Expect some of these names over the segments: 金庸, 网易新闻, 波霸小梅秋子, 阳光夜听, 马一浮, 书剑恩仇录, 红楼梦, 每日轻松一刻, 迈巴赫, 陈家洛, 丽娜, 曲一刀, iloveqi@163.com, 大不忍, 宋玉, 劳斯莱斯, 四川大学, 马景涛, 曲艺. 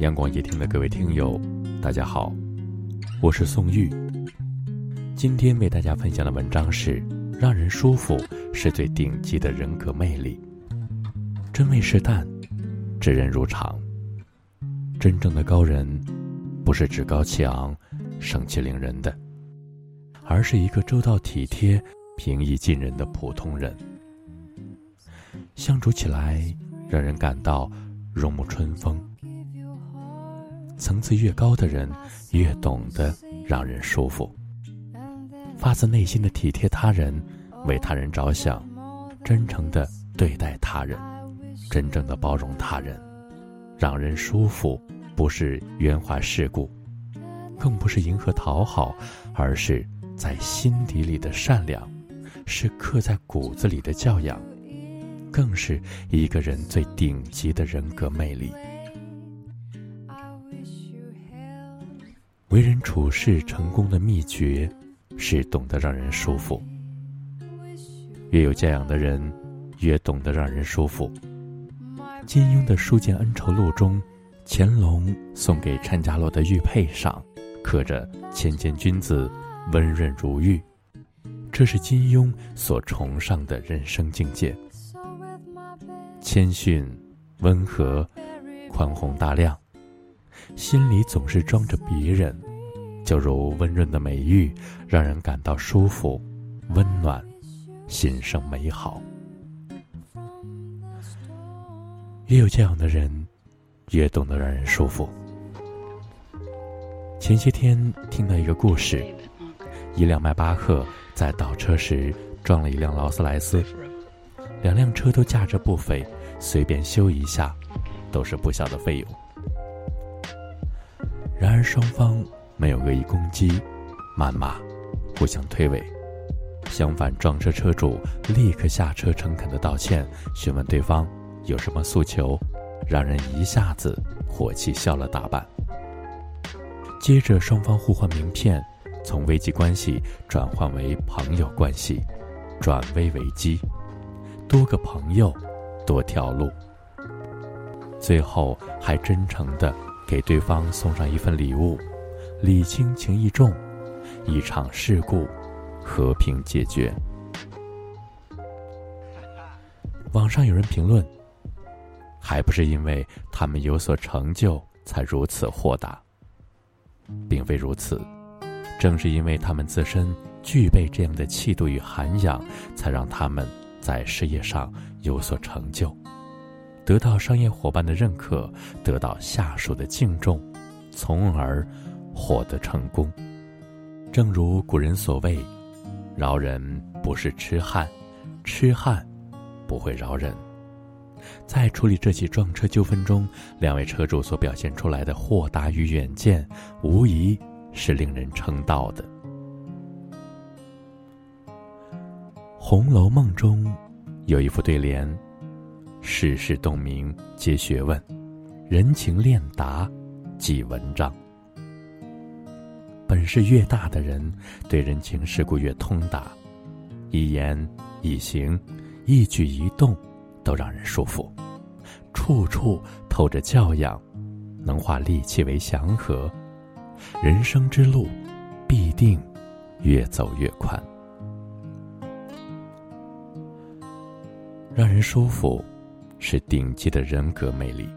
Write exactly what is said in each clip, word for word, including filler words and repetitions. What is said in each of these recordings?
阳光夜听的各位听友，大家好，我是宋玉。今天为大家分享的文章是《让人舒服是最顶级的人格魅力》，真味是淡，知人如常。真正的高人，不是趾高气昂、盛气凌人的，而是一个周到体贴、平易近人的普通人。相处起来，让人感到如沐春风。层次越高的人，越懂得让人舒服。发自内心的体贴他人，为他人着想，真诚的对待他人，真正的包容他人，让人舒服，不是圆滑世故，更不是迎合讨好，而是在心底里的善良，是刻在骨子里的教养，更是一个人最顶级的人格魅力。为人处事成功的秘诀，是懂得让人舒服。越有教养的人，越懂得让人舒服。金庸的《书剑恩仇录》中，乾隆送给陈家洛的玉佩上刻着“谦谦君子，温润如玉”，这是金庸所崇尚的人生境界。谦逊、温和、宽宏大量，心里总是装着别人，就如温润的美玉，让人感到舒服、温暖，心生美好。越有教养的人，越懂得让人舒服。前些天听到一个故事，一辆迈巴赫在倒车时撞了一辆劳斯莱斯，两辆车都价值不菲，随便修一下都是不小的费用。然而双方没有恶意攻击、谩骂、互相推诿，相反，撞车车主立刻下车，诚恳地道歉，询问对方有什么诉求，让人一下子火气消了大半。接着双方互换名片，从危机关系转换为朋友关系，转危为机，多个朋友，多条路。最后还真诚地给对方送上一份礼物，礼轻情意重，一场事故和平解决。网上有人评论，还不是因为他们有所成就才如此豁达。并非如此，正是因为他们自身具备这样的气度与涵养，才让他们在事业上有所成就，得到商业伙伴的认可，得到下属的敬重，从而获得成功。正如古人所谓，饶人不是痴汉，痴汉不会饶人。在处理这起撞车纠纷中，两位车主所表现出来的豁达与远见，无疑是令人称道的。《红楼梦》中有一副对联：世事洞明皆学问，人情练达即文章。本事越大的人，对人情世故越通达，一言一行、一举一动都让人舒服，处处透着教养，能化戾气为祥和，人生之路必定越走越宽。让人舒服是顶级的人格魅力。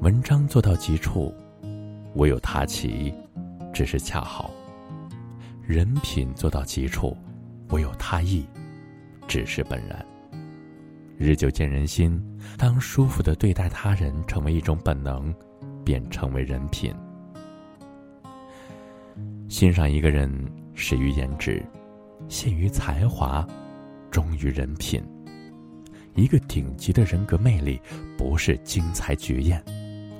文章做到极处，唯有他奇，只是恰好；人品做到极处，唯有他意，只是本然。日久见人心，当舒服地对待他人成为一种本能，便成为人品。欣赏一个人，始于颜值，陷于才华，忠于人品。一个顶级的人格魅力，不是精彩绝艳，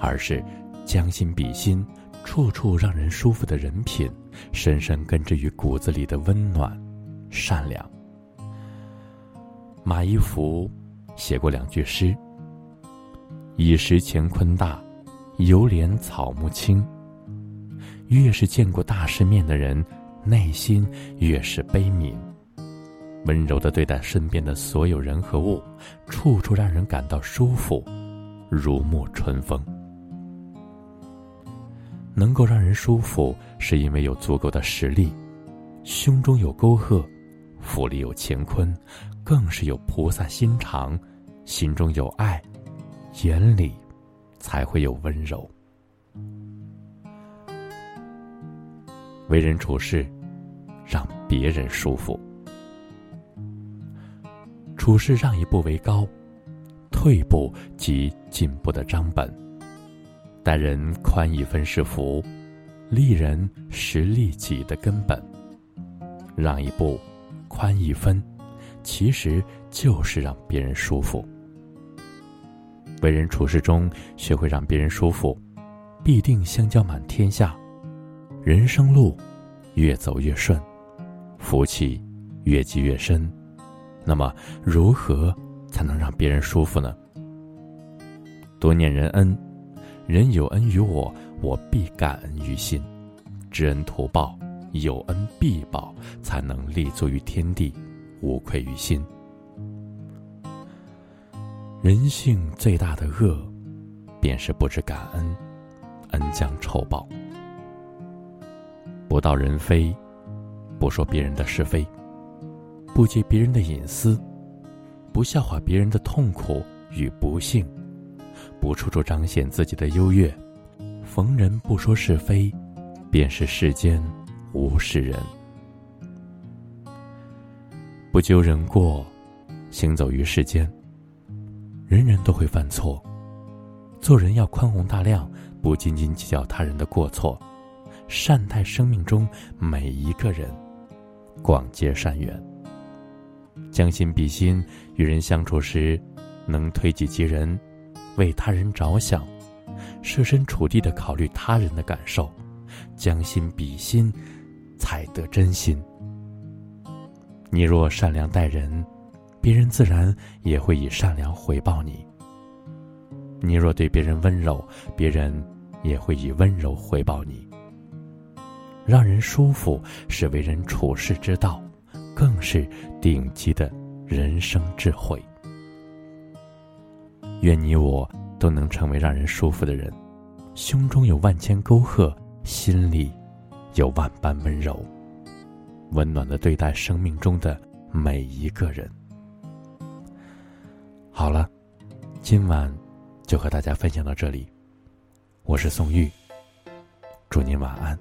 而是将心比心，处处让人舒服的人品，深深根植于骨子里的温暖、善良。马一浮写过两句诗：一时乾坤大，犹怜草木青。越是见过大世面的人，内心越是悲悯，温柔地对待身边的所有人和物，处处让人感到舒服，如沐春风。能够让人舒服，是因为有足够的实力，胸中有沟壑，腹里有乾坤，更是有菩萨心肠，心中有爱，眼里才会有温柔。为人处事，让别人舒服。处事让一步为高，退步即进步的章本。待人宽一分是福，利人是利己的根本。让一步，宽一分，其实就是让别人舒服。为人处事中学会让别人舒服，必定相交满天下，人生路越走越顺，福气越积越深。那么如何才能让别人舒服呢？多念人恩，人有恩于我，我必感恩于心，知恩图报，有恩必报，才能立足于天地，无愧于心。人性最大的恶，便是不知感恩，恩将仇报。不道人非，不说别人的是非，不揭别人的隐私，不笑话别人的痛苦与不幸，不处处彰显自己的优越，逢人不说是非，便是世间无是人。不究人过，行走于世间，人人都会犯错，做人要宽宏大量，不斤斤计较他人的过错，善待生命中每一个人，广结善缘。将心比心，与人相处时能推己及人，为他人着想，设身处地地考虑他人的感受，将心比心，才得真心。你若善良待人，别人自然也会以善良回报你；你若对别人温柔，别人也会以温柔回报你。让人舒服是为人处世之道，更是顶级的人生智慧。愿你我都能成为让人舒服的人，胸中有万千沟壑，心里有万般温柔，温暖地对待生命中的每一个人。好了，今晚就和大家分享到这里，我是宋玉，祝您晚安。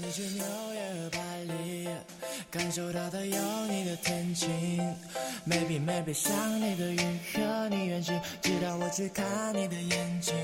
你去纽约巴黎，感受到的有你的天晴。Maybe maybe 想你的云和你远行，直到我去看你的眼睛。